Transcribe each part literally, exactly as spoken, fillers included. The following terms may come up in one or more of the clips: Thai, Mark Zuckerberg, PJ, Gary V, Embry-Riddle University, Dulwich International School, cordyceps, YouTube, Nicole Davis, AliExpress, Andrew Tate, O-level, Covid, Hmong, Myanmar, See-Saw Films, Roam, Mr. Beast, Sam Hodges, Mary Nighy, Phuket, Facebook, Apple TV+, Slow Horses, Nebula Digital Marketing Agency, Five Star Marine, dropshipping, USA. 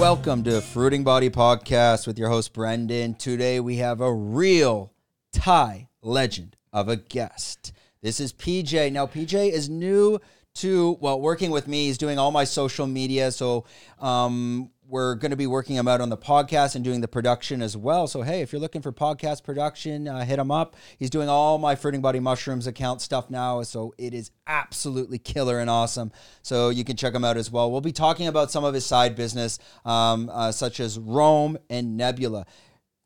Welcome to Fruiting Body Podcast with your host, Brendan. Today, we have a real Thai legend of a guest. This is P J. Now, P J is new to, well, working with me. He's doing all my social media. So um, we're going to be working him out on the podcast and doing the production as well. So, hey, if you're looking for podcast production, uh, hit him up. He's doing all my Fruiting Body Mushrooms account stuff now. So it is absolutely killer and awesome. So you can check him out as well. We'll be talking about some of his side business, um, uh, such as Roam and Nebula.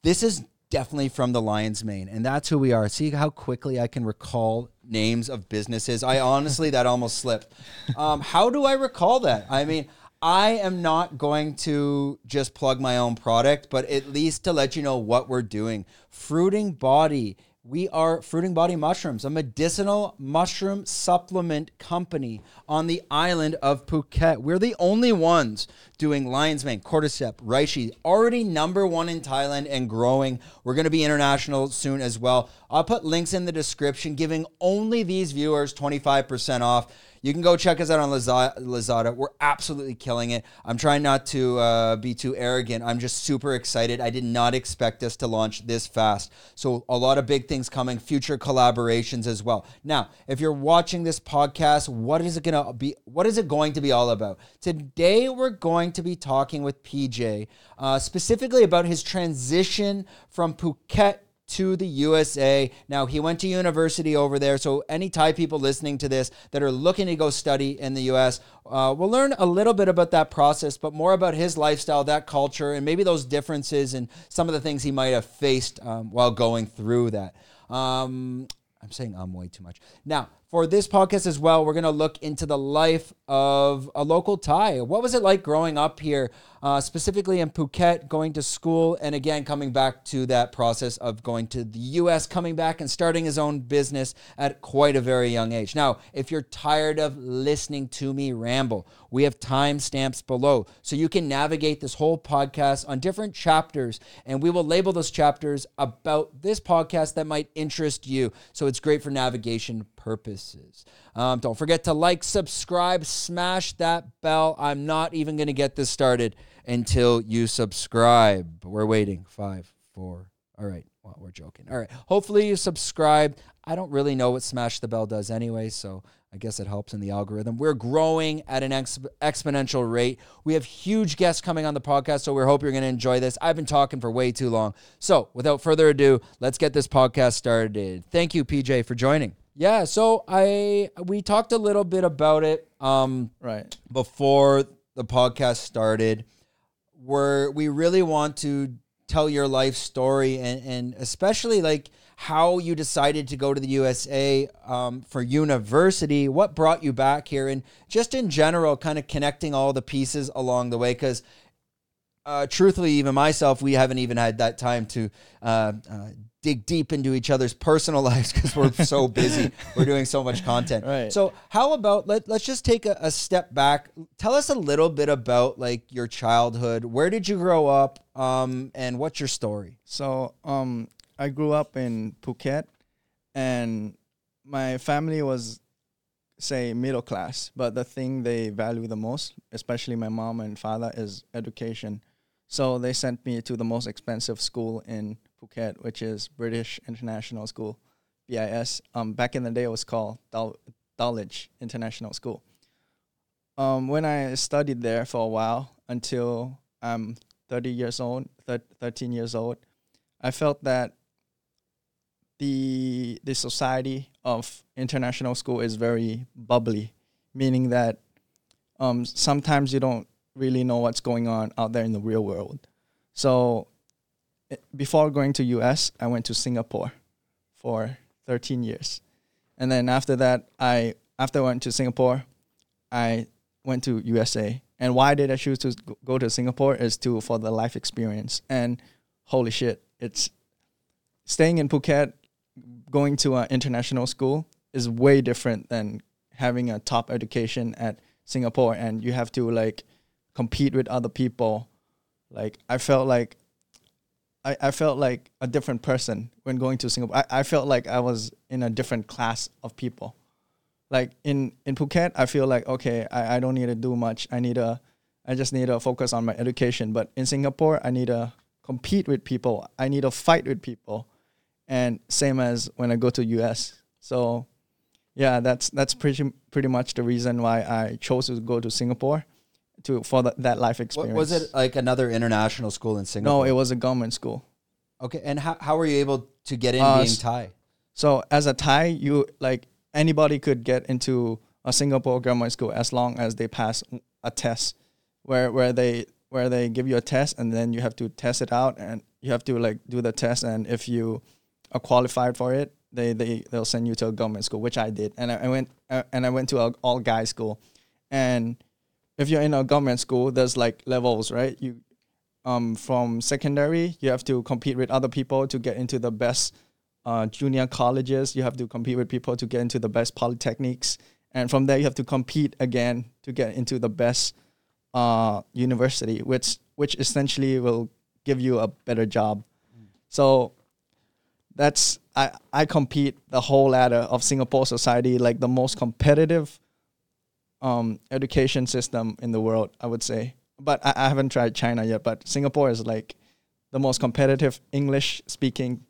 This is definitely from the lion's mane, and that's who we are. See how quickly I can recall names of businesses. I honestly, that almost slipped. Um, how do I recall that? I mean, I am not going to just plug my own product, but at least to let you know what we're doing. Fruiting Body. We are Fruiting Body Mushrooms, a medicinal mushroom supplement company on the island of Phuket. We're the only ones doing lion's mane, cordyceps, reishi, already number one in Thailand and growing. We're going to be international soon as well. I'll put links in the description, giving only these viewers twenty-five percent off. You can go check us out on Lazada. We're absolutely killing it. I'm trying not to uh, be too arrogant. I'm just super excited. I did not expect us to launch this fast. So a lot of big things coming, future collaborations as well. Now, if you're watching this podcast, what is it going to be? What is it going to be all about? Today, we're going to be talking with P J, uh, specifically about his transition from Phuket to the U S A. Now, he went to university over there, so any Thai people listening to this that are looking to go study in the U S, uh, we'll learn a little bit about that process, but more about his lifestyle, that culture, and maybe those differences and some of the things he might have faced um, while going through that. Um, I'm saying I'm way too much. Now, for this podcast as well, we're going to look into the life of a local Thai. What was it like growing up here, uh, specifically in Phuket, going to school, and again, coming back to that process of going to the U S, coming back and starting his own business at quite a very young age. Now, if you're tired of listening to me ramble, we have timestamps below, so you can navigate this whole podcast on different chapters, and we will label those chapters about this podcast that might interest you. So it's great for navigation purposes. Um, don't forget to like, subscribe, smash that bell. I'm not even going to get this started until you subscribe. We're waiting. Five, four. All right. Well, we're joking. All right. Hopefully you subscribe. I don't really know what smash the bell does anyway, so I guess it helps in the algorithm. We're growing at an ex- exponential rate. We have huge guests coming on the podcast, so we hope you're going to enjoy this. I've been talking for way too long. So without further ado, let's get this podcast started. Thank you, P J, for joining. Yeah, so I we talked a little bit about it um, right before the podcast started. We're, we really want to tell your life story and, and especially like how you decided to go to the U S A um, for university, what brought you back here, and just in general, kind of connecting all the pieces along the way, because uh, truthfully, even myself, we haven't even had that time to uh, uh dig deep into each other's personal lives because we're so busy. We're doing so much content. Right. So how about, let, let's just take a, a step back. Tell us a little bit about like your childhood. Where did you grow up? Um, and what's your story? So um, I grew up in Phuket and my family was, say, middle class. But the thing they value the most, especially my mom and father, is education. So they sent me to the most expensive school in Phuket, which is British International School, B I S. Um, back in the day, it was called Dul- Dulwich International School. Um, when I studied there for a while, until I'm thirty years old, thirteen years old, I felt that the the society of international school is very bubbly, meaning that um, sometimes you don't really know what's going on out there in the real world. So before going to U S, I went to Singapore for thirteen years. And then after that, I after I went to Singapore, I went to U S A. And why did I choose to go to Singapore is to for the life experience. And holy shit, it's staying in Phuket, going to an international school is way different than having a top education at Singapore. And you have to like compete with other people. Like I felt like I, I felt like a different person when going to Singapore. I, I felt like I was in a different class of people. Like in, in Phuket, I feel like, okay, I, I don't need to do much. I need to I just need to focus on my education. But in Singapore, I need to compete with people. I need to fight with people. And same as when I go to U S. So yeah, that's that's pretty pretty much the reason why I chose to go to Singapore to for the, that life experience. Was it like another international school in Singapore? No, it was a government school. Okay, and how how were you able to get in uh, being Thai? So as a Thai, you like anybody could get into a Singapore government school as long as they pass a test, where where they where they give you a test and then you have to test it out and you have to like do the test, and if you are qualified for it, they they they'll send you to a government school, which I did, and I, I went uh, and I went to an all guy school, and if you're in a government school, there's like levels, right? You um from secondary, you have to compete with other people to get into the best uh, junior colleges. You have to compete with people to get into the best polytechnics. And from there, you have to compete again to get into the best uh, university, which which essentially will give you a better job. Mm. So that's I, I compete the whole ladder of Singapore society, like the most competitive um, education system in the world, I would say. But I, I haven't tried China yet, but Singapore is like the most competitive English-speaking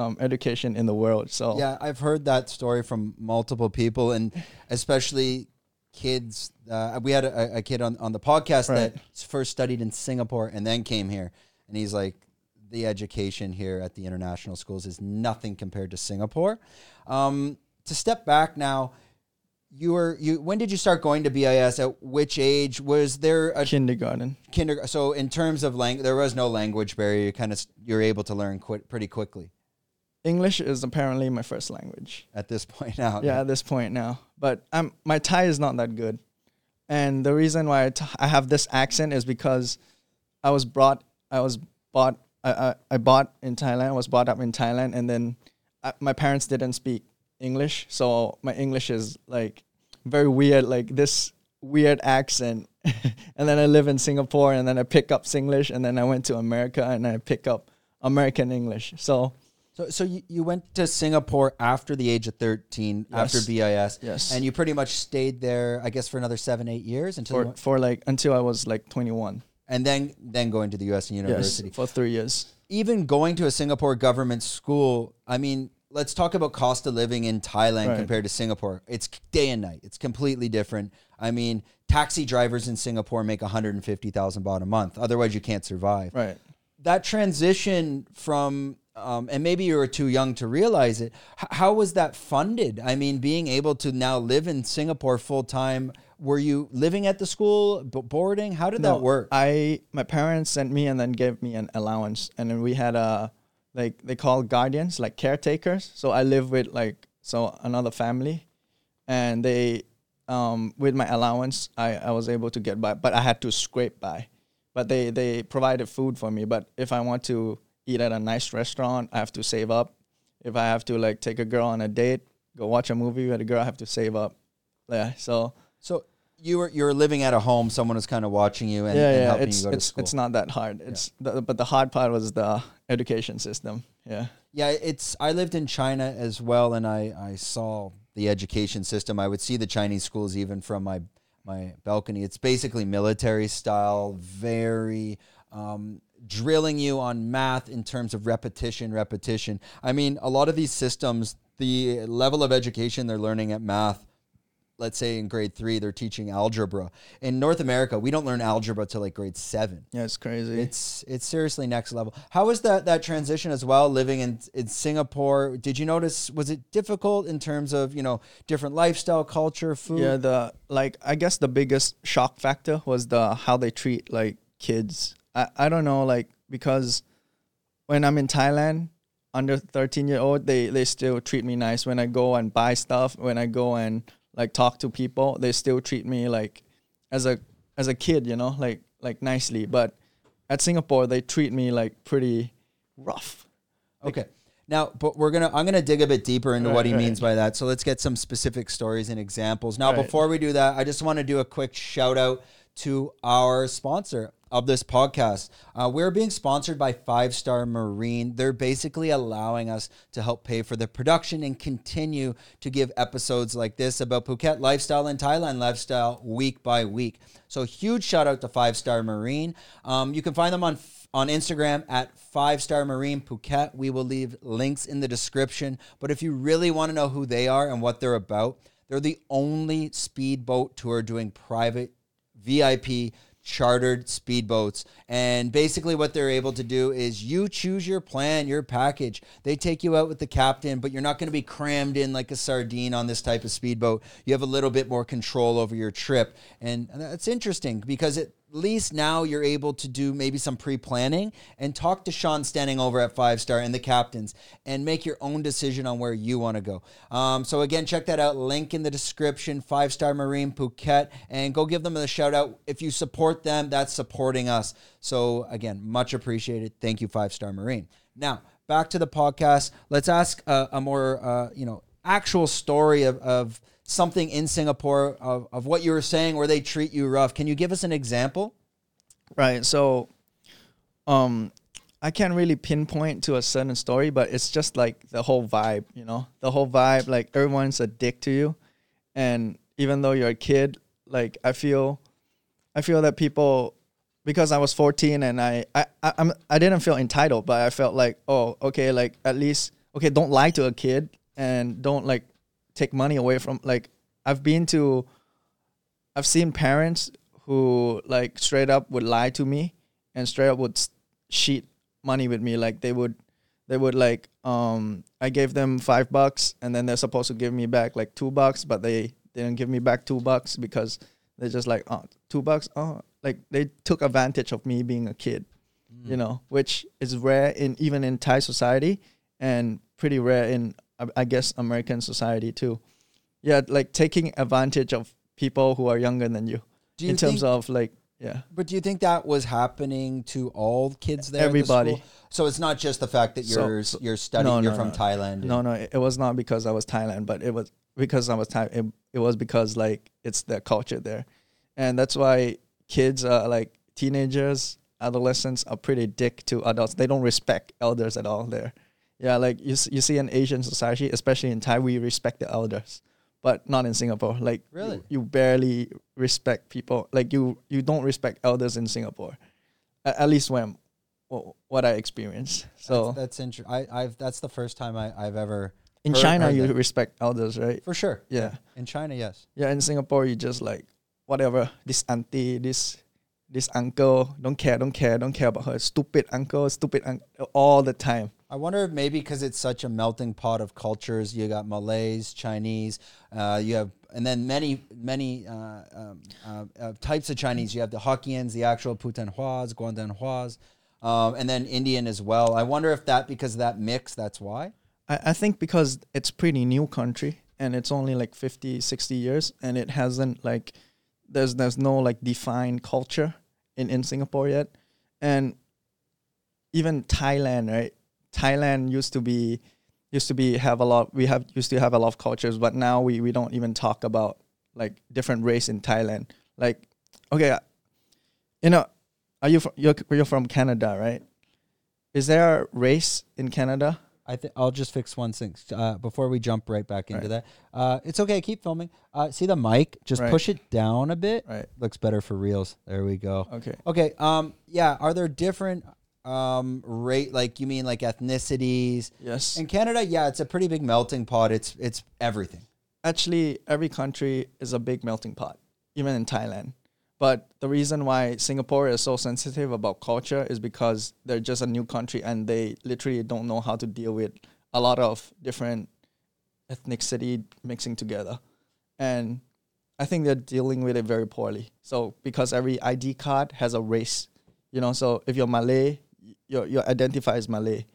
Um, education in the world. So yeah, I've heard that story from multiple people, and especially kids. Uh, we had a, a kid on, on the podcast right. that first studied in Singapore and then came here, and he's like, the education here at the international schools is nothing compared to Singapore. Um, to step back now, you were you. When did you start going to B I S? At which age was there a kindergarten? Kindergarten. So in terms of language, there was no language barrier. You kind of you're able to learn quite pretty quickly. English is apparently my first language. At this point now. Yeah, at this point now. But I'm, my Thai is not that good. And the reason why I, t- I have this accent is because I was brought, I was bought, I, I, I bought in Thailand, I was brought up in Thailand, and then I, my parents didn't speak English. So my English is like very weird, like this weird accent. And then I live in Singapore, and then I pick up Singlish, and then I went to America and I pick up American English. So... So, so you, you went to Singapore after the age of thirteen, yes. after B I S, yes, and you pretty much stayed there, I guess, for another seven, eight years until for, went, for like until I was like twenty-one, and then then going to the U S university, yes, for three years. Even going to a Singapore government school, I mean, let's talk about cost of living in Thailand right. compared to Singapore. It's day and night. It's completely different. I mean, taxi drivers in Singapore make one hundred and fifty thousand baht a month. Otherwise, you can't survive. Right. That transition from Um, and maybe you were too young to realize it. H- how was that funded? I mean, being able to now live in Singapore full time, were you living at the school, b- boarding? How did no, that work? I my parents sent me and then gave me an allowance, and then we had a like they call guardians, like caretakers. So I lived with like so another family, and they um, with my allowance, I, I was able to get by, but I had to scrape by. But they they provided food for me. But if I want to eat at a nice restaurant, I have to save up. If I have to like take a girl on a date, go watch a movie with a girl, I have to save up. Yeah. So So you were you were living at a home, someone was kind of watching you and, yeah, and yeah, helping it's, you go it's, to school. It's not that hard. It's yeah. the, but the hard part was the education system. Yeah. Yeah, it's I lived in China as well, and I, I saw the education system. I would see the Chinese schools even from my my balcony. It's basically military style, very um drilling you on math in terms of repetition, repetition. I mean, a lot of these systems, the level of education they're learning at math, let's say in grade three, they're teaching algebra. In North America, we don't learn algebra till like grade seven. Yeah, it's crazy. It's it's seriously next level. How was that that transition as well, living in, in Singapore? Did you notice, was it difficult in terms of, you know, different lifestyle, culture, food? Yeah, the like, I guess the biggest shock factor was the how they treat like kids. I, I don't know, like, because when I'm in Thailand, under thirteen-year-old, they, they still treat me nice. When I go and buy stuff, when I go and, like, talk to people, they still treat me, like, as a as a kid, you know, like, like nicely. But at Singapore, they treat me, like, pretty rough. Okay. Like, now, but we're gonna I'm going to dig a bit deeper into right, what he right. means by that. So let's get some specific stories and examples. Now, right. before we do that, I just want to do a quick shout-out to our sponsor, of this podcast. Uh, we're being sponsored by Five Star Marine. They're basically allowing us to help pay for the production and continue to give episodes like this about Phuket lifestyle and Thailand lifestyle week by week. So huge shout out to Five Star Marine. Um, you can find them on on Instagram at Five Star Marine Phuket. We will leave links in the description. But if you really want to know who they are and what they're about, they're the only speedboat tour doing private V I P chartered speedboats. And basically what they're able to do is you choose your plan, your package. They take you out with the captain, but you're not going to be crammed in like a sardine on this type of speedboat. You have a little bit more control over your trip. And that's interesting because it at least now you're able to do maybe some pre-planning and talk to Sean standing over at Five Star and the captains and make your own decision on where you want to go. Um, so again, check that out. Link in the description, Five Star Marine Phuket, and go give them a shout out. If you support them, that's supporting us. So again, much appreciated. Thank you, Five Star Marine. Now, back to the podcast. Let's ask a, a more, uh, you know, actual story of, of something in Singapore of, of what you were saying where they treat you rough. Can you give us an example? Right. So um, I can't really pinpoint to a certain story, but it's just like the whole vibe, you know, the whole vibe, like everyone's a dick to you. And even though you're a kid, like I feel, I feel that people, because I was fourteen and I, I, I, I'm, I didn't feel entitled, but I felt like, oh, okay, like at least, okay, don't lie to a kid and don't like, take money away from, like, I've been to, I've seen parents who, like, straight up would lie to me and straight up would cheat money with me. Like, they would, they would, like, um, I gave them five bucks, and then they're supposed to give me back, like, two bucks, but they didn't give me back two bucks because they're just like, oh, two bucks? Oh, like, they took advantage of me being a kid, mm. you know, which is rare in, even in Thai society, and pretty rare in, I guess, American society too. Yeah, like taking advantage of people who are younger than you, do you in terms of like, yeah. But do you think that was happening to all kids there? Everybody. The so it's not just the fact that you're so, you're studying, no, you're no, from no. Thailand. No, no, it was not because I was Thailand, but it was because I was Thai. It, it was because like it's their culture there. And that's why kids are like teenagers, adolescents are pretty dick to adults. They don't respect elders at all there. Yeah, like you you see in Asian society, especially in Thai, we respect the elders, but not in Singapore. Like really? you, you barely respect people. Like you, you don't respect elders in Singapore, at, at least when well, what I experienced. So that's, that's interesting. I I've that's the first time I I've ever in heard, China heard you that. respect elders, right? For sure. Yeah. In China, yes. Yeah, in Singapore, you just like whatever this auntie, this this uncle, don't care, don't care, don't care about her. Stupid uncle, stupid uncle, all the time. I wonder if maybe because it's such a melting pot of cultures, you got Malays, Chinese, uh, you have, and then many, many uh, um, uh, uh, types of Chinese. You have the Hokkien's, the actual Putonghua, Guangdonghuas, um, and then Indian as well. I wonder if that, because of that mix, that's why? I, I think because it's pretty new country, and it's only like fifty, sixty years, and it hasn't like, there's there's no like defined culture in, in Singapore yet. And even Thailand, right? Thailand used to be, used to be have a lot. We have used to have a lot of cultures, but now we, we don't even talk about like different race in Thailand. Like, okay, you know, are you from, you're you're from Canada, right? Is there a race in Canada? I think I'll just fix one thing uh, before we jump right back into right. that. Uh, it's okay, keep filming. Uh, see the mic? Just right. push it down a bit. Right, looks better for reels. There we go. Okay. Okay. Um. Yeah. Are there different? Um, rate like you mean like ethnicities? Yes. In Canada, yeah, it's a pretty big melting pot. It's it's everything. Actually, every country is a big melting pot, even in Thailand. But the reason why Singapore is so sensitive about culture is because they're just a new country and they literally don't know how to deal with a lot of different ethnicity mixing together. And I think they're dealing with it very poorly. So because every I D card has a race, you know, so if you're Malay, you you identify as Malay.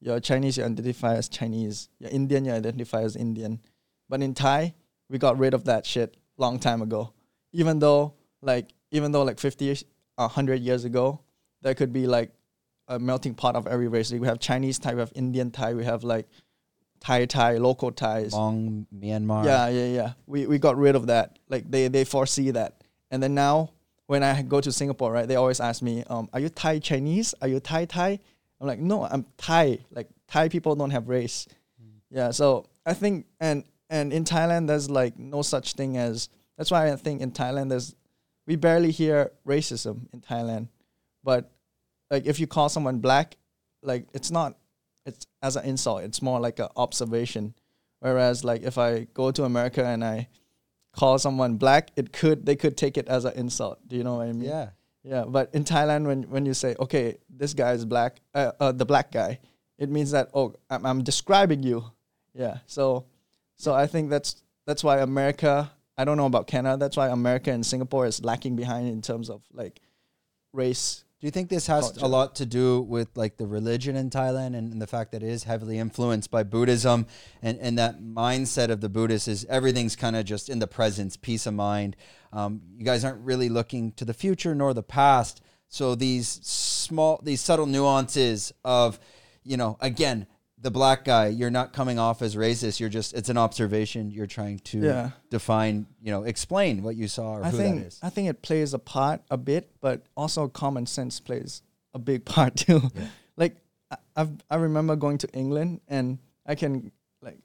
You're Chinese, you identify as Chinese. You're Indian, you identify as Indian. But in Thai, we got rid of that shit long time ago. Even though, like, even though like fifty, one hundred years ago, there could be like a melting pot of every race. Like we have Chinese Thai, we have Indian Thai, we have like Thai Thai, local Thais. Hmong, Myanmar. Yeah, yeah, yeah. We we got rid of that. Like they they foresee that, and then now when I go to Singapore, right, they always ask me, um, are you Thai Chinese? Are you Thai Thai? I'm like, no, I'm Thai. Like, Thai people don't have race. Mm. Yeah, so I think, and and in Thailand, there's like no such thing as, that's why I think in Thailand, there's, we barely hear racism in Thailand. But like, if you call someone black, like, it's not, it's as an insult. It's more like an observation. Whereas like, if I go to America and I call someone black, it could, they could take it as an insult. Do you know what I mean? Yeah. Yeah. But in Thailand, when, when you say, okay, this guy is black, uh, uh, the black guy, it means that, oh, I'm, I'm describing you. Yeah. So, so I think that's, that's why America, I don't know about Canada, that's why America and Singapore is lacking behind in terms of like race. Do you think this has culture. a lot to do with like the religion in Thailand and, and the fact that it is heavily influenced by Buddhism, and, and that mindset of the Buddhists is everything's kind of just in the presence, peace of mind. Um, you guys aren't really looking to the future nor the past. So these small, these subtle nuances of, you know, again, the black guy, you're not coming off as racist. You're just, it's an observation. You're trying to yeah. define, you know, explain what you saw or I who think, that is. I think it plays a part a bit, but also common sense plays a big part too. Yeah. Like I, I've, I remember going to England, and I can like,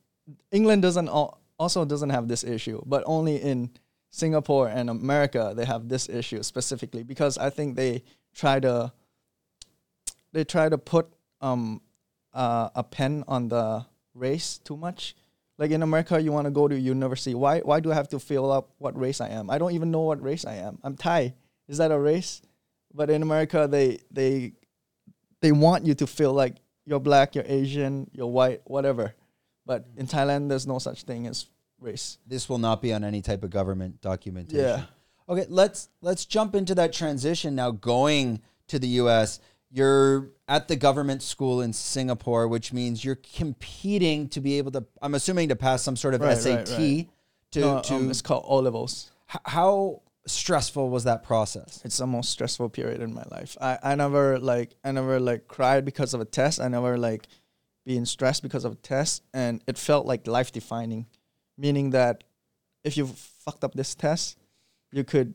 England doesn't al- also doesn't have this issue, but only in Singapore and America, they have this issue specifically because I think they try to, they try to put, um, Uh, a pen on the race too much. Like in America, you want to go to university. Why Why do I have to fill up what race I am? I don't even know what race I am. I'm Thai. Is that a race? But in America, they they they want you to feel like you're black, you're Asian, you're white, whatever. But in Thailand, there's no such thing as race. This will not be on any type of government documentation. Yeah. Okay, let's let's jump into that transition now going to the U S. You're at the government school in Singapore, which means you're competing to be able to, I'm assuming, to pass some sort of right, S A T. Right, right. To, no, to um, it's called O levels. H- how stressful was that process? It's the most stressful period in my life. I, I never like I never like cried because of a test. I never like being stressed because of a test, and it felt like life defining, meaning that if you fucked up this test, you could.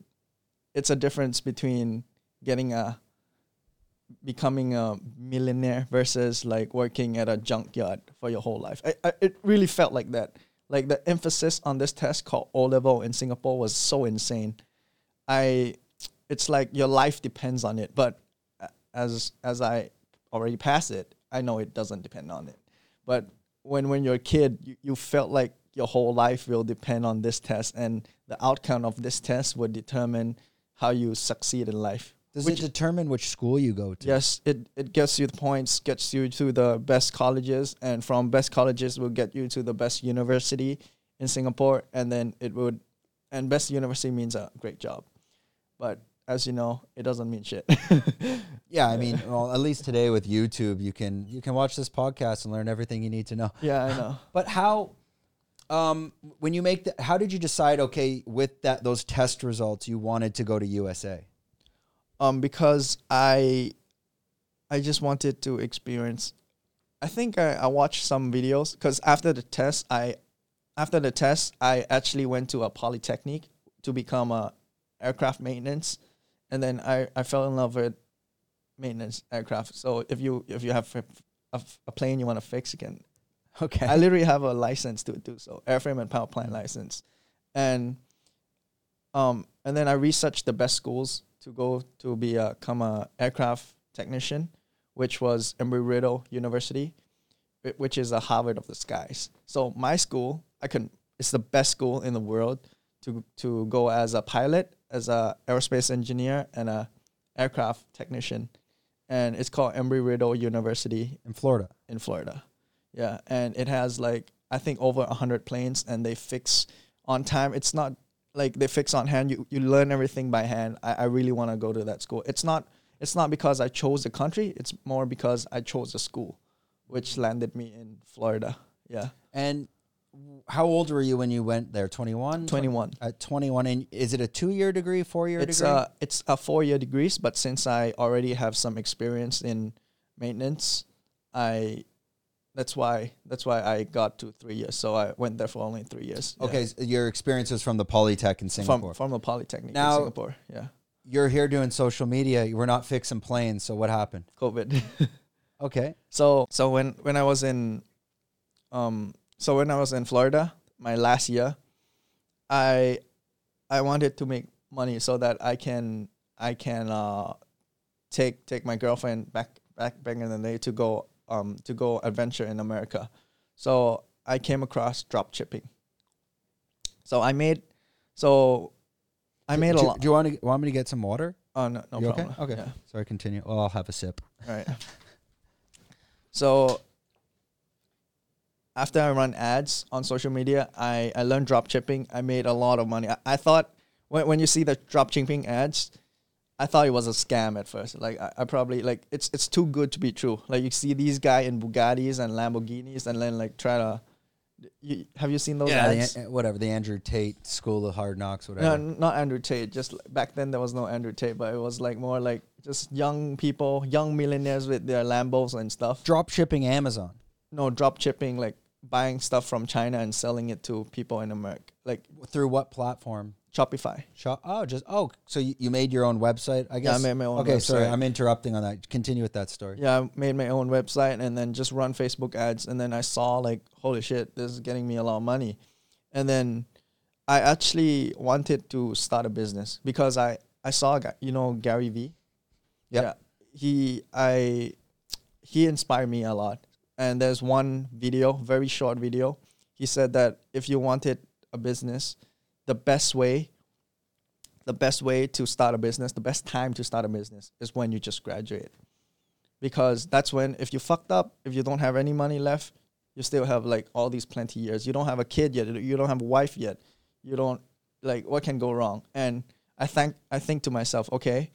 It's a difference between getting a. becoming a millionaire versus like working at a junkyard for your whole life. I, I, it really felt like that. Like the emphasis on this test called O-level in Singapore was so insane. I, it's like your life depends on it. But as as I already passed it, I know it doesn't depend on it. But when when you're a kid, you, you felt like your whole life will depend on this test, and the outcome of this test would determine how you succeed in life. Does which, it determine which school you go to? Yes, it, it gets you the points, gets you to the best colleges, and from best colleges will get you to the best university in Singapore, and then it would, and best university means a great job. But as you know, it doesn't mean shit. Yeah, I mean, well, at least today with YouTube, you can you can watch this podcast and learn everything you need to know. Yeah, I know. But how... Um, when you make the, how did you decide, okay, with that those test results, you wanted to go to U S A? Um, because I, I just wanted to experience. I think I, I watched some videos because after the test, I, after the test, I actually went to a polytechnic to become a aircraft maintenance, and then I, I fell in love with maintenance aircraft. So if you if you have a, a plane you want to fix, you can. Okay. I literally have a license to do so, airframe and power plant license, and um and then I researched the best schools to go to be a, become a aircraft technician, which was Embry-Riddle University, which is a Harvard of the skies. So my school, I can it's the best school in the world to to go as a pilot, as a aerospace engineer, and a aircraft technician, and it's called Embry-Riddle University in Florida. In Florida, yeah, and it has like I think over a hundred planes, and they fix on time. It's not. Like they fix on hand, you, you learn everything by hand. I, I really want to go to that school. It's not it's not because I chose the country. It's more because I chose the school, which landed me in Florida. Yeah. And how old were you when you went there? twenty-one? twenty-one. At twenty-one. And is it a two-year degree, four-year degree? It's a, it's a four-year degree, but since I already have some experience in maintenance, I... That's why that's why I got to three years. So I went there for only three years. Okay, yeah. So your experience was from the Polytech in Singapore. From, from the Polytechnic now, in Singapore, yeah. you're here doing social media. You were not fixing planes. So what happened? COVID. Okay. So, so when, when I was in, um, so when I was in Florida, my last year, I, I wanted to make money so that I can, I can, uh, take, take my girlfriend back, back, back in the day to go, um, to go adventure in America. So I came across drop shipping. So I made, so I made do, a lot. Do you want to want me to get some water? Oh, no, no you problem. Okay. Okay. Yeah. Sorry, continue. Well, I'll have a sip. All right. So after I run ads on social media, I, I learned drop shipping. I made a lot of money. I, I thought when when you see the drop shipping ads, I thought it was a scam at first. Like I, I probably like it's it's too good to be true. Like you see these guys in Bugattis and Lamborghinis and then like try to You, have you seen those yeah, ads? The, whatever, the Andrew Tate School of Hard Knocks, whatever. No, not Andrew Tate. Just back then there was no Andrew Tate, but it was like more like just young people, young millionaires with their Lambos and stuff. Drop shipping Amazon. No, drop shipping, like buying stuff from China and selling it to people in America. Like through what platform? Shopify. Shop. Oh, just oh, so you, you made your own website, I guess. Yeah, I made my own. Okay, website. Sorry, I'm interrupting on that. Continue with that story. Yeah, I made my own website and then just run Facebook ads, and then I saw like, holy shit, this is getting me a lot of money, and then I actually wanted to start a business because I I saw a guy, you know, Gary V. Yep. Yeah. He I he inspired me a lot, and there's one video, very short video. He said that if you wanted a business. The best way, the best way to start a business, the best time to start a business is when you just graduate. Because that's when, if you fucked up, if you don't have any money left, you still have like all these plenty years. You don't have a kid yet. You don't have a wife yet. You don't, like what can go wrong? And I think, I think to myself, okay,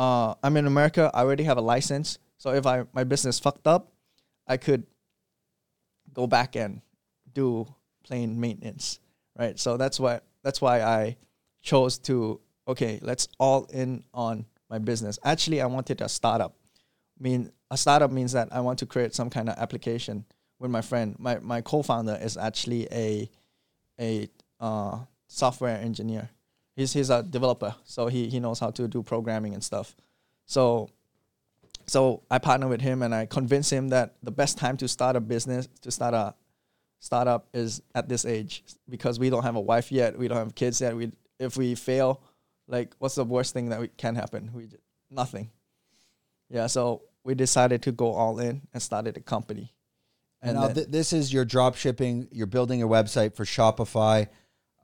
uh, I'm in America. I already have a license. So if I my business fucked up, I could go back and do plane maintenance. Right, so that's why that's why I chose to okay, let's all in on my business. Actually, I wanted a startup. I mean, a startup means that I want to create some kind of application with my friend. My my co-founder is actually a a uh, software engineer. He's he's a developer, so he he knows how to do programming and stuff. So so I partnered with him and I convinced him that the best time to start a business to start a startup is at this age because we don't have a wife yet, we don't have kids yet. We if we fail, like what's the worst thing that we can happen? We nothing. Yeah, so we decided to go all in and started a company. And, and now then, th- this is your drop shipping. You're building a website for Shopify.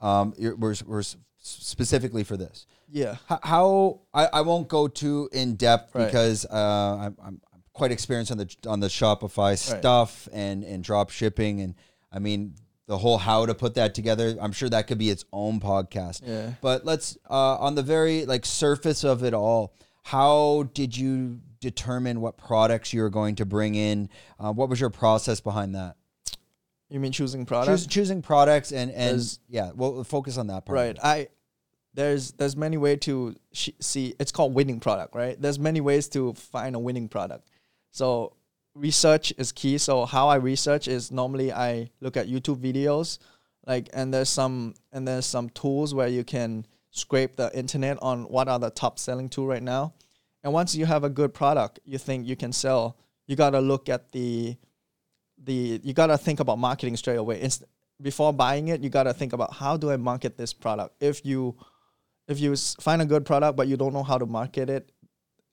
Um, you're, we're we're specifically for this. Yeah. How, how I, I won't go too in depth right. because uh, I'm I'm quite experienced on the on the Shopify stuff right. and and drop shipping and. I mean, the whole how to put that together, I'm sure that could be its own podcast. Yeah. But let's, uh, on the very like surface of it all, how did you determine what products you were going to bring in? Uh, what was your process behind that? You mean choosing products? Choos- choosing products and, and yeah, we'll focus on that part. Right. I there's there's many ways to sh- see, it's called winning product, right? There's many ways to find a winning product. So research is key. So how I research is normally I look at YouTube videos, like and there's some and there's some tools where you can scrape the internet on what are the top selling tool right now. And once you have a good product you think you can sell, you gotta look at the the you gotta think about marketing straight away. It's, before buying it, you gotta think about how do I market this product. If you if you find a good product but you don't know how to market it,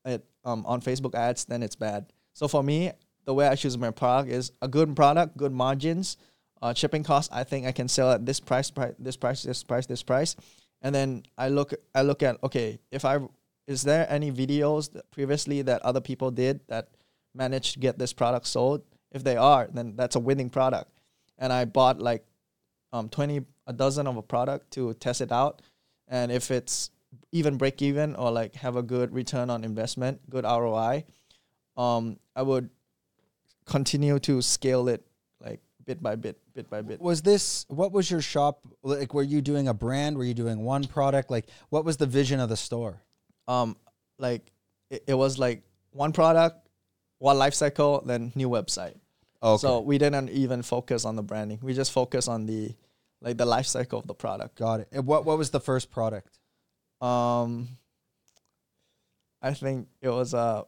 it um, on Facebook ads, then it's bad. So for me, the way I choose my product is a good product, good margins, uh, shipping costs. I think I can sell at this price, price, this price, this price, this price, and then I look, I look at okay, if I is there any videos that previously that other people did that managed to get this product sold? If they are, then that's a winning product. And I bought like um, twenty a dozen of a product to test it out, and if it's even break even or like have a good return on investment, good R O I, um, I would. Continue to scale it like bit by bit, bit by bit. Was this, what was your shop, like were you doing a brand? Were you doing one product? Like what was the vision of the store? Um, like it, it was like one product, one life cycle, then new website. Okay. So we didn't even focus on the branding. We just focused on the, like the life cycle of the product. Got it. And what, what was the first product? Um, I think it was a,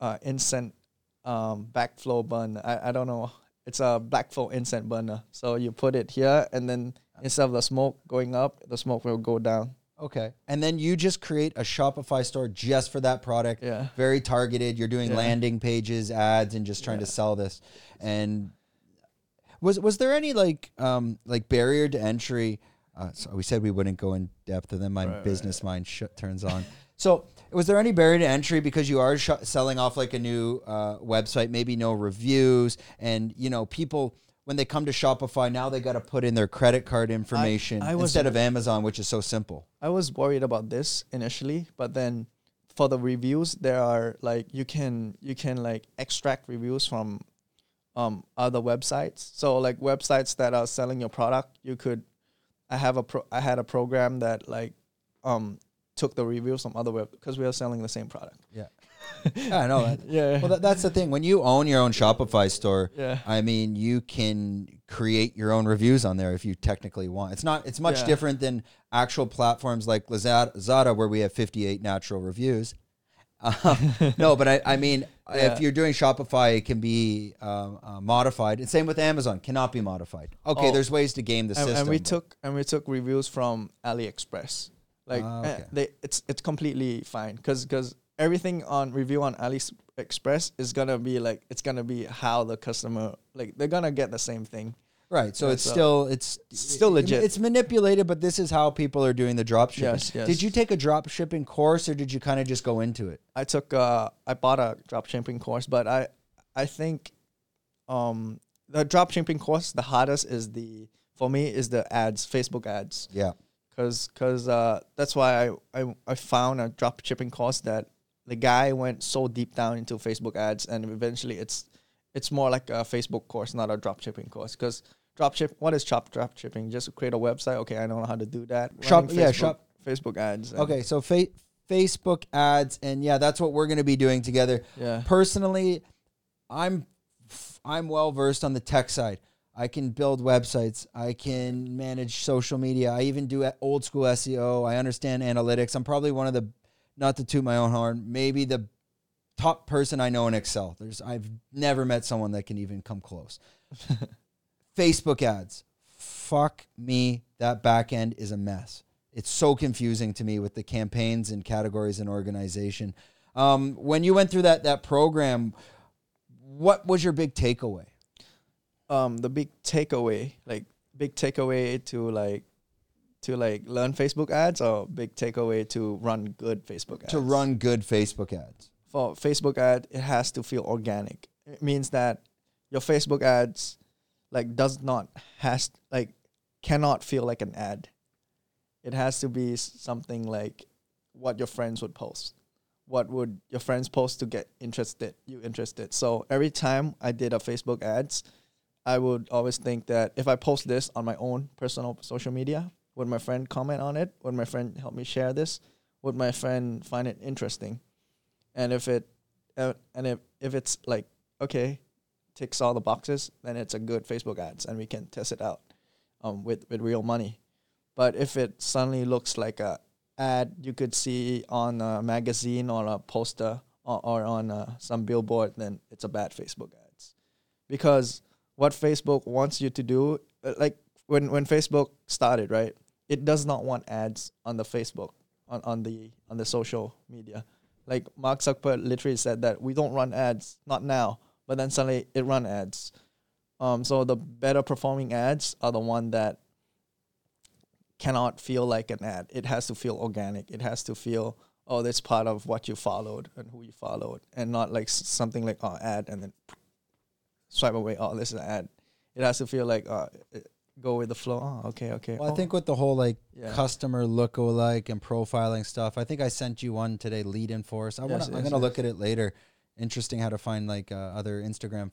a incense um, backflow burner. I, I don't know. It's a backflow incense burner. So you put it here, and then instead of the smoke going up, the smoke will go down. Okay. And then you just create a Shopify store just for that product. Yeah. Very targeted. You're doing yeah. landing pages, ads, and just trying yeah. to sell this. And was was there any like um, like barrier to entry? Uh, so we said we wouldn't go in depth, and then my right, business right. mind shut turns on. So was there any barrier to entry because you are sh- selling off like a new uh, website, maybe no reviews, and you know people when they come to Shopify now they got to put in their credit card information I, I instead of Amazon, which is so simple. I was worried about this initially, but then for the reviews, there are like you can you can like extract reviews from um, other websites. So like websites that are selling your product, you could. I have a pro- I had a program that like um. took the reviews from other web because we are selling the same product. Yeah. yeah I know that. yeah. Well, that, that's the thing. When you own your own Shopify store, yeah. I mean, you can create your own reviews on there if you technically want. It's not, it's much yeah. different than actual platforms like Lazada where we have fifty-eight natural reviews. Um, no, but I, I mean, yeah. if you're doing Shopify, it can be um, uh, modified. And same with Amazon, cannot be modified. Okay. Oh. There's ways to game the and, system. And we took, and we took reviews from AliExpress. Like oh, okay. they, it's it's completely fine because because everything on review on AliExpress is gonna be like it's gonna be how the customer like they're gonna get the same thing, right? So yeah, it's so still it's, it's still legit. It's manipulated, but this is how people are doing the drop shipping. Yes, yes. Did you take a drop shipping course or did you kind of just go into it? I took uh I bought a drop shipping course, but I I think um the drop shipping course the hardest is the for me is the ads Facebook ads. Yeah. Cause, cause uh, that's why I, I, I found a drop shipping course that the guy went so deep down into Facebook ads, and eventually it's it's more like a Facebook course, not a drop shipping course. Cause drop ship, what is shop drop shipping? Just create a website. Okay, I don't know how to do that. Shop, Facebook, yeah, shop Facebook ads. Okay, so fa- Facebook ads, and yeah, that's what we're gonna be doing together. Yeah. Personally, I'm I'm well versed on the tech side. I can build websites. I can manage social media. I even do old school S E O. I understand analytics. I'm probably one of the, not to toot my own horn, maybe the top person I know in Excel. There's, I've never met someone that can even come close. Facebook ads. Fuck me. That back end is a mess. It's so confusing to me with the campaigns and categories and organization. Um, when you went through that that program, what was your big takeaway? Um, the big takeaway, like big takeaway to like, to like learn Facebook ads, or big takeaway to run good Facebook ads. To run good Facebook ads. For Facebook ad, it has to feel organic. It means that your Facebook ads, like, does not has like cannot feel like an ad. It has to be something like what your friends would post. What would your friends post to get interested? You interested? So every time I did a Facebook ads, I would always think that if I post this on my own personal social media, would my friend comment on it? Would my friend help me share this? Would my friend find it interesting? And if it, uh, and if, if it's like, okay, ticks all the boxes, then it's a good Facebook ads and we can test it out um, with, with real money. But if it suddenly looks like a ad you could see on a magazine or a poster or, or on uh, some billboard, then it's a bad Facebook ads. Because what Facebook wants you to do, like when, when Facebook started, right? It does not want ads on the Facebook, on, on the on the social media. Like Mark Zuckerberg literally said that we don't run ads, not now. But then suddenly it run ads. Um, so the better performing ads are the one that cannot feel like an ad. It has to feel organic. It has to feel, oh, that's part of what you followed and who you followed, and not like something like oh ad and then swipe away, oh, this is an ad. It has to feel like, uh, go with the flow. Oh, okay, okay. Well, oh. I think with the whole, like, yeah. customer look-alike and profiling stuff, I think I sent you one today, Lead Enforce. I yes, wanna, yes, I'm going to yes. look at it later. Interesting how to find, like, uh, other Instagram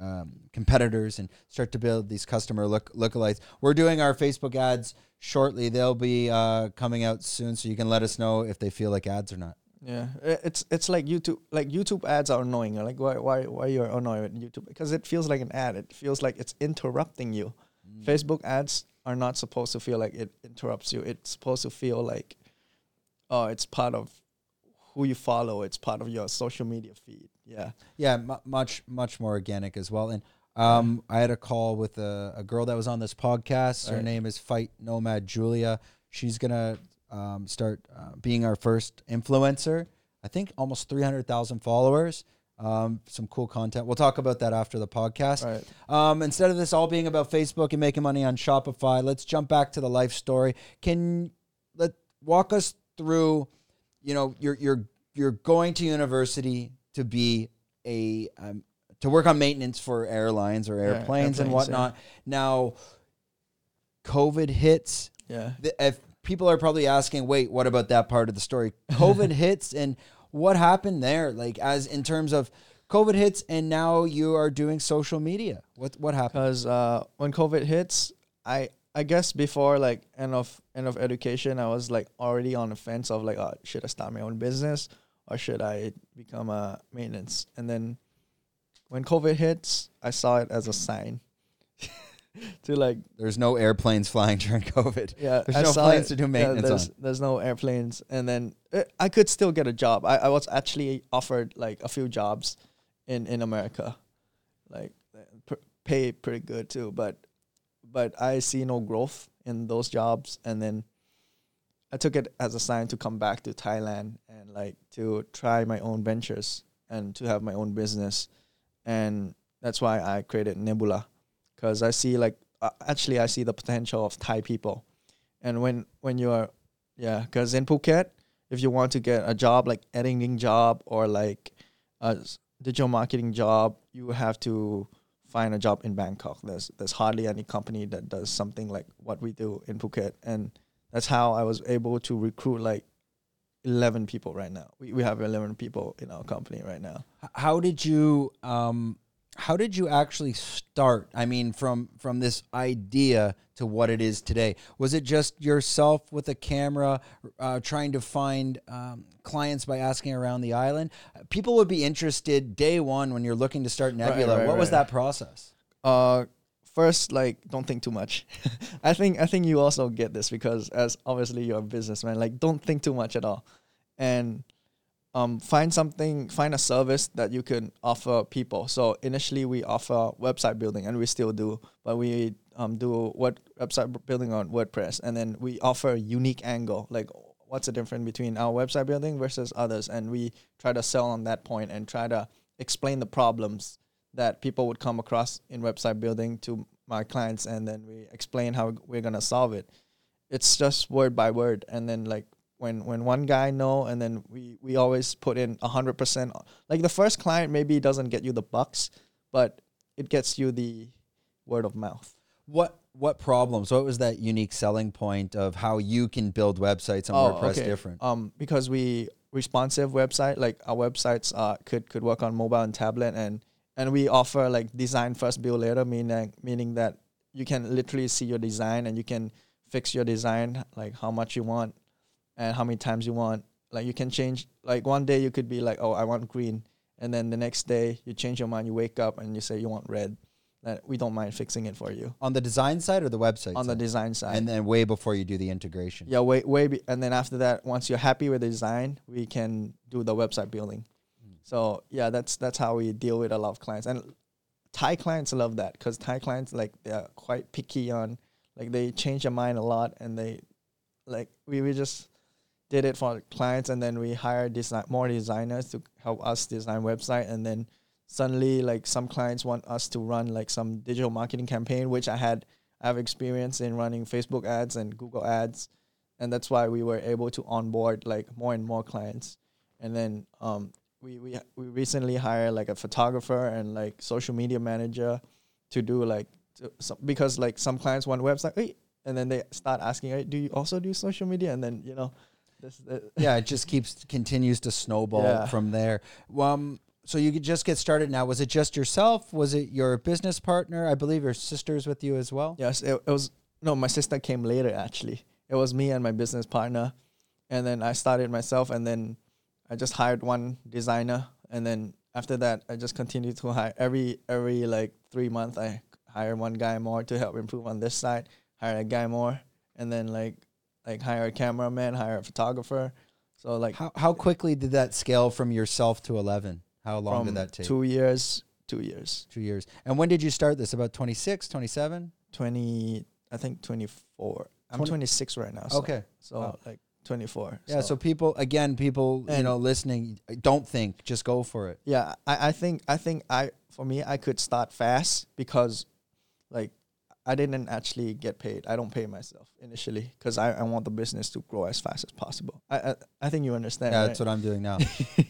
um, competitors and start to build these customer look lookalikes. We're doing our Facebook ads shortly. They'll be uh, coming out soon, so you can let us know if they feel like ads or not. Yeah, it's it's like YouTube, like YouTube ads are annoying. Like why why why you're annoyed with YouTube? Because it feels like an ad. It feels like it's interrupting you. Mm. Facebook ads are not supposed to feel like it interrupts you. It's supposed to feel like, oh, it's part of who you follow. It's part of your social media feed. Yeah. Yeah. M- much, much more organic as well. And um, I had a call with a, a girl that was on this podcast. Her right. name is Fight Nomad Julia. She's going to um, start uh, being our first influencer. I think almost three hundred thousand followers. Um, some cool content. We'll talk about that after the podcast. Right. Um, instead of this all being about Facebook and making money on Shopify, let's jump back to the life story. Can let walk us through, you know, you're, you're, you're going to university to be a, um, to work on maintenance for airlines or airplanes, yeah, airplanes and whatnot. Yeah. Now, COVID hits. Yeah. The, if people are probably asking, wait, what about that part of the story? COVID hits and what happened there? Like, as in terms of COVID hits and now you are doing social media. What what happened? Because uh, when COVID hits, I I guess before like end of end of education, I was like already on the fence of like, oh, should I start my own business or should I become a maintenance? And then when COVID hits, I saw it as a sign. To like, there's no airplanes flying during COVID. Yeah, there's I no planes it, to do maintenance. Yeah, there's, on. There's no airplanes, and then it, I could still get a job. I, I was actually offered like a few jobs in, in America, like pr- pay pretty good too. But but I see no growth in those jobs, and then I took it as a sign to come back to Thailand and like to try my own ventures and to have my own business, and that's why I created Nebula. Because I see, like, uh, actually, I see the potential of Thai people. And when, when you are, yeah, because in Phuket, if you want to get a job, like editing job or like a digital marketing job, you have to find a job in Bangkok. There's there's hardly any company that does something like what we do in Phuket. And that's how I was able to recruit, like, eleven people right now. We we have eleven people in our company right now. How did you... um? How did you actually start? I mean, from from this idea to what it is today, was it just yourself with a camera uh, trying to find um, clients by asking around the island? People would be interested day one when you're looking to start Nebula. Right, right, what was right. that process? Uh, first, like, don't think too much. I think I think you also get this because as obviously you're a businessman, like, don't think too much at all, and. Um, find something, find a service that you can offer people. So initially we offer website building and we still do, but we um, do what website building on WordPress. And then we offer a unique angle, like what's the difference between our website building versus others. And we try to sell on that point and try to explain the problems that people would come across in website building to my clients. And then we explain how we're going to solve it. It's just word by word. And then like, When when one guy know, and then we, we always put in one hundred percent. Like the first client maybe doesn't get you the bucks, but it gets you the word of mouth. What what problems? What was that unique selling point of how you can build websites on oh, WordPress okay. different? Um, because we responsive website, like our websites uh, could could work on mobile and tablet, and and we offer like design first, build later, meaning meaning that you can literally see your design and you can fix your design like how much you want. And how many times you want. Like you can change, like one day you could be like, oh, I want green. And then the next day you change your mind, you wake up and you say you want red. That we don't mind fixing it for you. On the design side or the website On side? The design side. And then way before you do the integration. Yeah, way, way. Be- and then after that, once you're happy with the design, we can do the website building. Mm. So yeah, that's that's how we deal with a lot of clients. And Thai clients love that because Thai clients, like they're quite picky on, like they change their mind a lot and they, like we, we just... did it for clients, and then we hired design, more designers to help us design website. And then suddenly, like some clients want us to run like some digital marketing campaign, which I had I have experience in running Facebook ads and Google ads, and that's why we were able to onboard like more and more clients. And then um, we we we recently hired like a photographer and like social media manager to do like to, so, because like some clients want website, hey, and then they start asking, hey, do you also do social media? And then you know. This, yeah, it just keeps continues to snowball yeah. from there. Um, so you could just get started now. Was it just yourself? Was it your business partner? I believe your sister's with you as well. Yes, it, it was. No, my sister came later. Actually, it was me and my business partner, and then I started myself, and then I just hired one designer, and then after that, I just continued to hire every every like three months. I hire one guy more to help improve on this side. Hire a guy more, and then like. Like hire a cameraman, hire a photographer. So like how, how quickly did that scale from yourself to eleven? How long did that take? Two years, two years, two years. And when did you start this? About twenty-six, twenty-seven? twenty, I think twenty-four. I'm twenty-six right now. So, okay. So wow. like twenty-four. Yeah. So. so people, again, people, and you know, listening, don't think, just go for it. Yeah. I, I think, I think I, for me, I could start fast because like I didn't actually get paid. I don't pay myself initially because I, I want the business to grow as fast as possible. I, I, I think you understand. Yeah, right? That's what I'm doing now.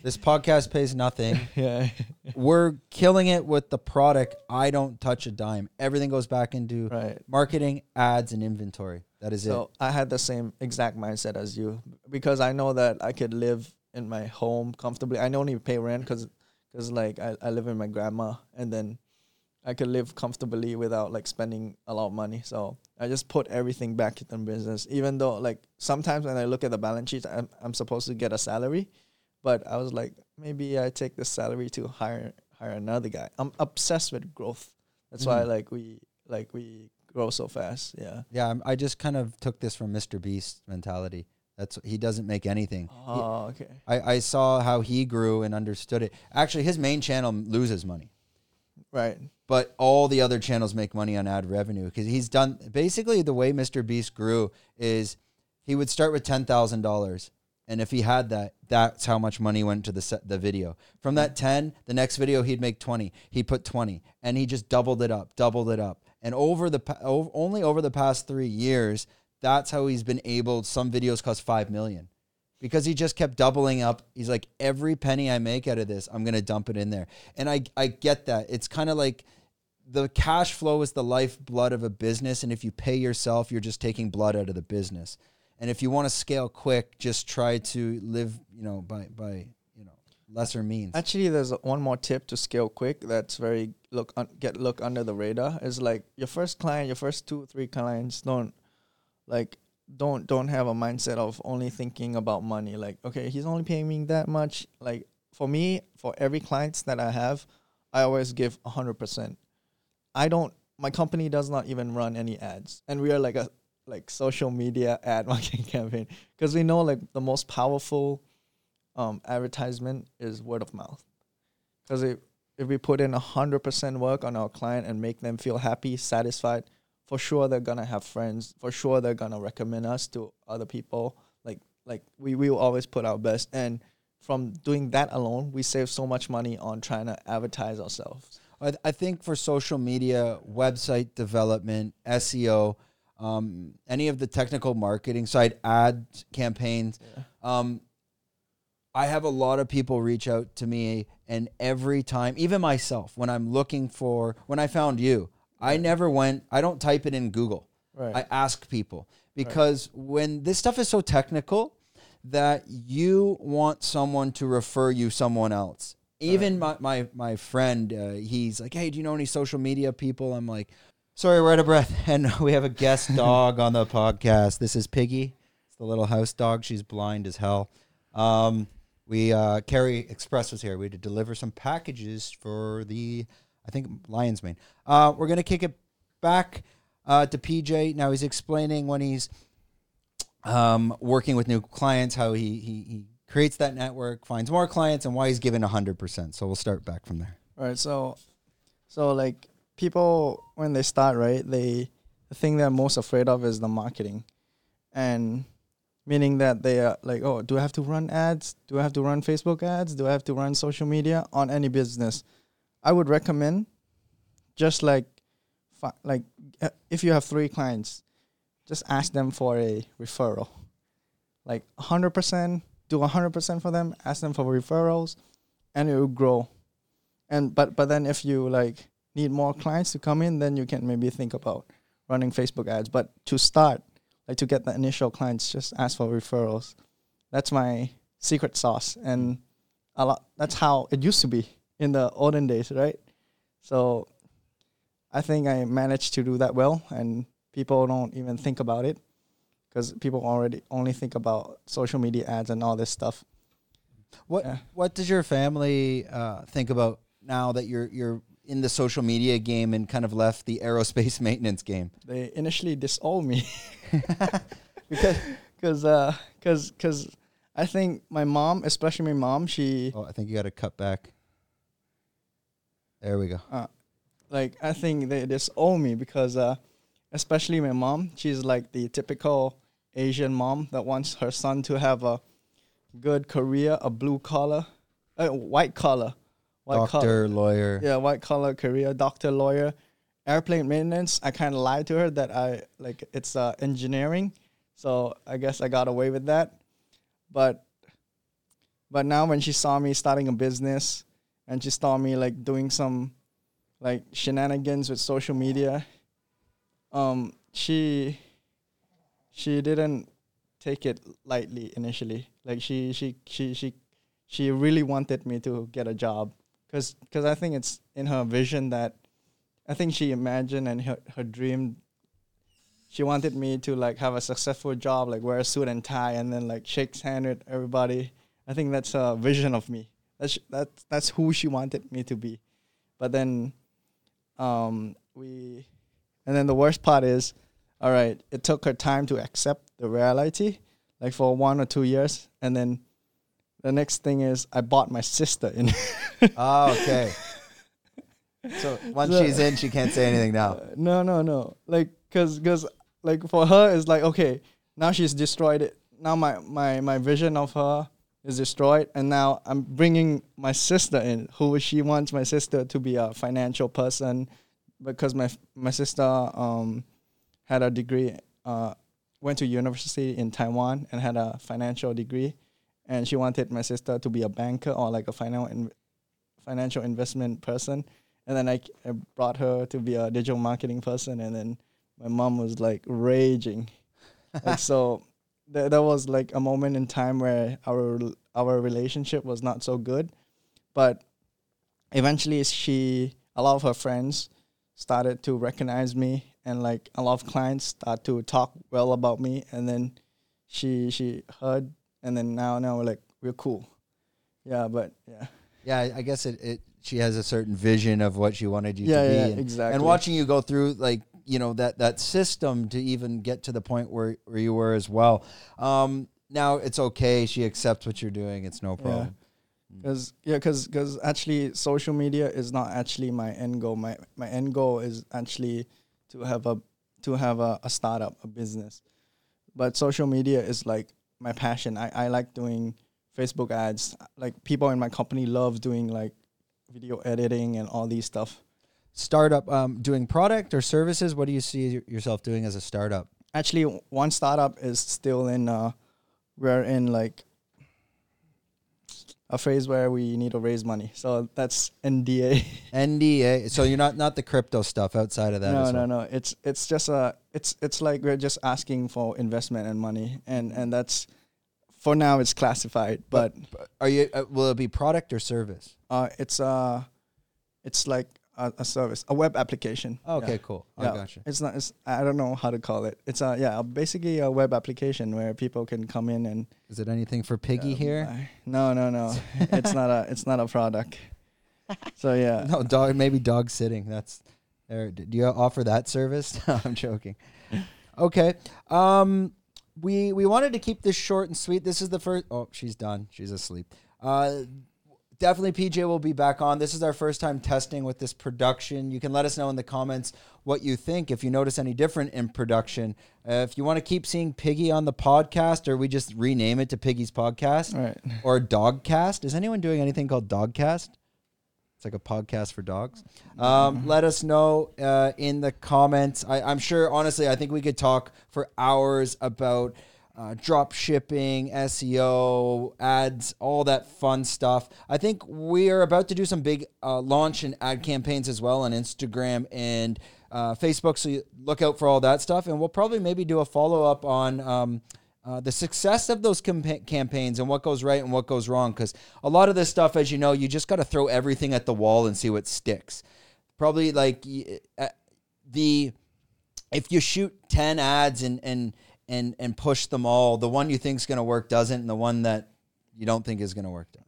This podcast pays nothing. Yeah. We're killing it with the product. I don't touch a dime. Everything goes back into right. marketing, ads, and inventory. That is so it. So I had the same exact mindset as you because I know that I could live in my home comfortably. I don't even pay rent because because like I, I live with my grandma, and then I could live comfortably without like spending a lot of money. So I just put everything back into business, even though like sometimes when I look at the balance sheet, I'm, I'm supposed to get a salary, but I was like, maybe I take the salary to hire hire another guy. I'm obsessed with growth. That's mm-hmm. why like we like we grow so fast. Yeah. Yeah. I'm, I just kind of took this from Mister Beast mentality. That's he doesn't make anything. Oh, he, okay. I, I saw how he grew and understood it. Actually, his main channel loses money. Right. But all the other channels make money on ad revenue because he's done basically the way Mister Beast grew is he would start with ten thousand dollars. And if he had that, that's how much money went to the set, the video. From that ten, the next video, he'd make twenty. He put twenty and he just doubled it up, doubled it up. And over the only over the past three years, that's how he's been able. Some videos cost five million dollars because he just kept doubling up. He's like, every penny I make out of this, I'm going to dump it in there. And I, I get that. It's kind of like the cash flow is the lifeblood of a business. And if you pay yourself, you're just taking blood out of the business. And if you want to scale quick, just try to live, you know, by, by, you know, lesser means. Actually, there's one more tip to scale quick. That's very look, un, get look under the radar is like your first client, your first two or three clients don't like, don't don't have a mindset of only thinking about money. Like, okay, he's only paying me that much. Like for me, for every clients that I have, I always give a hundred percent. I don't, my company does not even run any ads. And we are like a, like social media ad marketing campaign. Cause we know like the most powerful um, advertisement is word of mouth. Cause if, if we put in a hundred percent work on our client and make them feel happy, satisfied, for sure they're gonna have friends. For sure they're gonna recommend us to other people. Like like we, we will always put our best. And from doing that alone, we save so much money on trying to advertise ourselves. I, th- I think for social media, website development, S E O, um, any of the technical marketing side, ad campaigns, yeah. um, I have a lot of people reach out to me, and every time, even myself, when I'm looking for, when I found you, I never went, I don't type it in Google. Right. I ask people because right. when this stuff is so technical that you want someone to refer you someone else. Even right. my, my, my friend, uh, he's like, hey, do you know any social media people? I'm like, sorry, we're out of breath. And we have a guest dog on the podcast. This is Piggy. It's the little house dog. She's blind as hell. Um, we, uh, Carrie Express was here. We had to deliver some packages for the... I think Lion's Mane. Uh, we're going to kick it back uh, to P J. Now he's explaining when he's um, working with new clients, how he, he he creates that network, finds more clients, and why he's given one hundred percent. So we'll start back from there. All right. So, so like people, when they start, right, they the thing they're most afraid of is the marketing. And meaning that they are like, oh, do I have to run ads? Do I have to run Facebook ads? Do I have to run social media on any business? I would recommend just like fi- like uh, if you have three clients, just ask them for a referral. Like one hundred percent, do one hundred percent for them, ask them for referrals, and it will grow. And but but then if you like need more clients to come in, then you can maybe think about running Facebook ads. But to start, like to get the initial clients, just ask for referrals. That's my secret sauce, and a lot, that's how it used to be. In the olden days, right? So I think I managed to do that well, and people don't even think about it because people already only think about social media ads and all this stuff. What yeah. What does your family uh, think about now that you're you're in the social media game and kind of left the aerospace maintenance game? They initially disowned me because because because uh, because. I think my mom, especially my mom, she... Oh, I think you got to cut back. There we go. Uh, like, I think they disown me because uh, especially my mom, she's like the typical Asian mom that wants her son to have a good career, a blue collar, uh, white collar. White doctor, collar. lawyer. Yeah, white collar career, doctor, lawyer. Airplane maintenance, I kind of lied to her that I, like, it's uh, engineering. So I guess I got away with that. But but now when she saw me starting a business and she saw me, like, doing some, like, shenanigans with social media, um, she she didn't take it lightly initially. Like, she she she she, she really wanted me to get a job because because I think it's in her vision that I think she imagined and her, her dream. She wanted me to, like, have a successful job, like, wear a suit and tie, and then, like, shake hands with everybody. I think that's her vision of me. That's that's that's who she wanted me to be. But then, um, we, and then the worst part is, all right, it took her time to accept the reality, like, for one or two years, and then the next thing is I bought my sister in. Oh, okay. So once so, she's in, she can't say anything now. Uh, no, no, no. Like, cause, cause. Like, for her, it's like, okay, now she's destroyed it. Now my, my, my vision of her is destroyed, and now I'm bringing my sister in, who she wants my sister to be a financial person because my my sister um had a degree, uh went to university in Taiwan and had a financial degree, and she wanted my sister to be a banker or, like, a final in, financial investment person, and then I, I brought her to be a digital marketing person, and then my mom was, like, raging. Like, so th- there was, like, a moment in time where our our relationship was not so good. But eventually she, a lot of her friends started to recognize me, and, like, a lot of clients start to talk well about me. And then she she heard, and then now, now we're, like, we're cool. Yeah, but, yeah. Yeah, I guess it, it she has a certain vision of what she wanted you yeah, to be. Yeah, and, exactly. And watching you go through, like, you know, that, that system to even get to the point where, where you were as well. Um, now it's okay. She accepts what you're doing. It's no problem. Yeah. Cause, yeah, cause, cause actually social media is not actually my end goal. My, my end goal is actually to have a, to have a, a startup, a business, but social media is, like, my passion. I, I like doing Facebook ads. Like, people in my company love doing, like, video editing and all these stuff. Startup, um, doing product or services? What do you see yourself doing as a startup? Actually, one startup is still in, uh, we're in, like, a phase where we need to raise money. So that's N D A. N D A. So you're not, not the crypto stuff outside of that. No, as well. no, no. It's, it's just a, it's, it's like we're just asking for investment and money. And, and that's, for now, it's classified, but. but are you, uh, will it be product or service? Uh, it's, uh, it's like, a service, a web application. Okay, yeah. Cool. I yeah. gotcha. It's not. It's, I don't know how to call it. It's a yeah, basically a web application where people can come in and. Is it anything for Piggy uh, here? I, no, no, no. It's not a. It's not a product. So yeah. No dog. Maybe dog sitting. That's. There, do you offer that service? No, I'm joking. Okay. Um, we we wanted to keep this short and sweet. This is the first. Oh, she's done. She's asleep. Uh. Definitely, P J will be back on. This is our first time testing with this production. You can let us know in the comments what you think, if you notice any different in production. Uh, if you want to keep seeing Piggy on the podcast, or we just rename it to Piggy's Podcast, right. Or Dogcast. Is anyone doing anything called Dogcast? It's like a podcast for dogs. Um, let us know uh, in the comments. I, I'm sure, honestly, I think we could talk for hours about Uh, drop shipping, S E O, ads, all that fun stuff. I think we are about to do some big uh, launch and ad campaigns as well on Instagram and uh, Facebook. So you look out for all that stuff. And we'll probably maybe do a follow-up on um, uh, the success of those campa- campaigns and what goes right and what goes wrong. Because a lot of this stuff, as you know, you just got to throw everything at the wall and see what sticks. Probably like uh, the, if you shoot ten ads and, and, and and push them all. The one you think is going to work doesn't, and the one that you don't think is going to work does.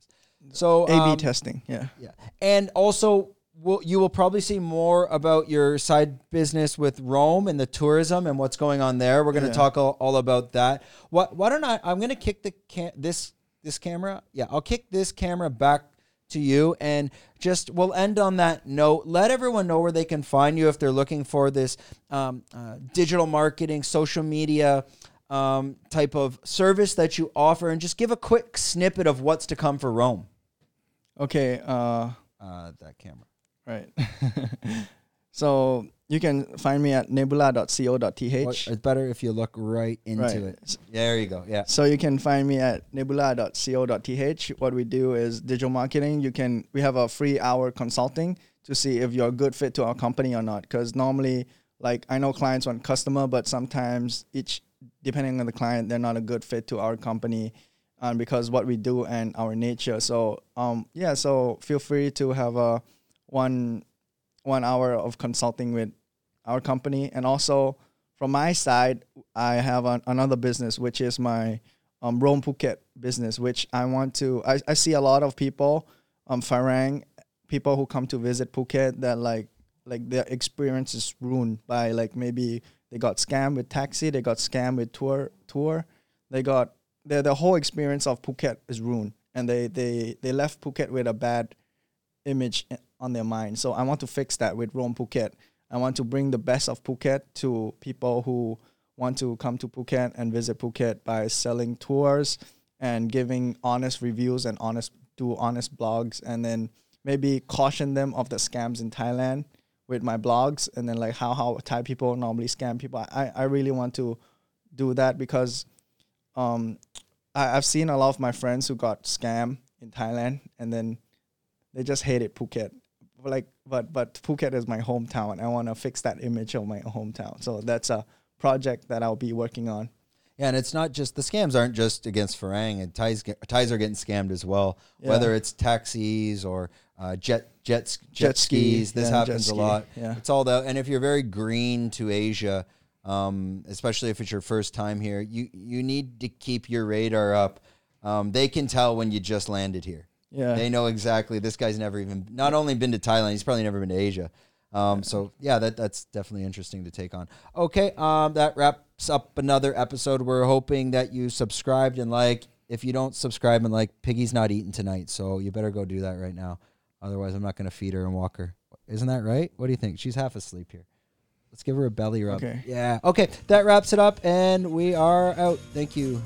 So A B um, testing, yeah. yeah. And also, we'll, you will probably see more about your side business with Roam and the tourism and what's going on there. We're going to yeah. talk all, all about that. What, why don't I, I'm going to kick the can, this this camera. Yeah, I'll kick this camera back to you, and just we'll end on that note. Let everyone know where they can find you if they're looking for this um, uh, digital marketing, social media um, type of service that you offer, and just give a quick snippet of what's to come for Roam. Okay. Uh, uh, that camera. Right. So you can find me at nebula dot co dot t h. Well, it's better if you look right into right. it. There you go. Yeah. So you can find me at nebula dot co dot t h. What we do is digital marketing. You can we have a free hour consulting to see if you're a good fit to our company or not. Because normally, like I know clients want customer, but sometimes each depending on the client, they're not a good fit to our company, and um, because what we do and our nature. So um yeah. So feel free to have a one. one hour of consulting with our company. And also from my side, I have an, another business, which is my um, Roam Phuket business, which I want to, I, I see a lot of people, um, Farang, people who come to visit Phuket that like, like their experience is ruined by like, maybe they got scammed with taxi, they got scammed with tour, tour. They got, their the whole experience of Phuket is ruined. And they, they, they left Phuket with a bad image on their mind. So I want to fix that with Roam Phuket. I want to bring the best of Phuket to people who want to come to Phuket and visit Phuket by selling tours and giving honest reviews and honest do honest blogs, and then maybe caution them of the scams in Thailand with my blogs, and then like how, how Thai people normally scam people. I, I really want to do that because um I, I've seen a lot of my friends who got scammed in Thailand, and then they just hated Phuket. Like, but but Phuket is my hometown. I want to fix that image of my hometown. So that's a project that I'll be working on. Yeah, and it's not just the scams aren't just against Farang, and Thais Thais are getting scammed as well. Yeah. Whether it's taxis or uh, jet jets jet, jet skis, ski. this yeah, happens a lot. Yeah. It's all that. And if you're very green to Asia, um, especially if it's your first time here, you you need to keep your radar up. Um, they can tell when you just landed here. Yeah, they know exactly. This guy's never even not only been to Thailand, he's probably never been to Asia. Um, so yeah, that that's definitely interesting to take on. Okay, um, that wraps up another episode. We're hoping that you subscribed and like. If you don't subscribe and like, Piggy's not eating tonight, so you better go do that right now. Otherwise, I'm not going to feed her and walk her. Isn't that right? What do you think? She's half asleep here. Let's give her a belly rub. Okay. Yeah. Okay, that wraps it up, and we are out. Thank you.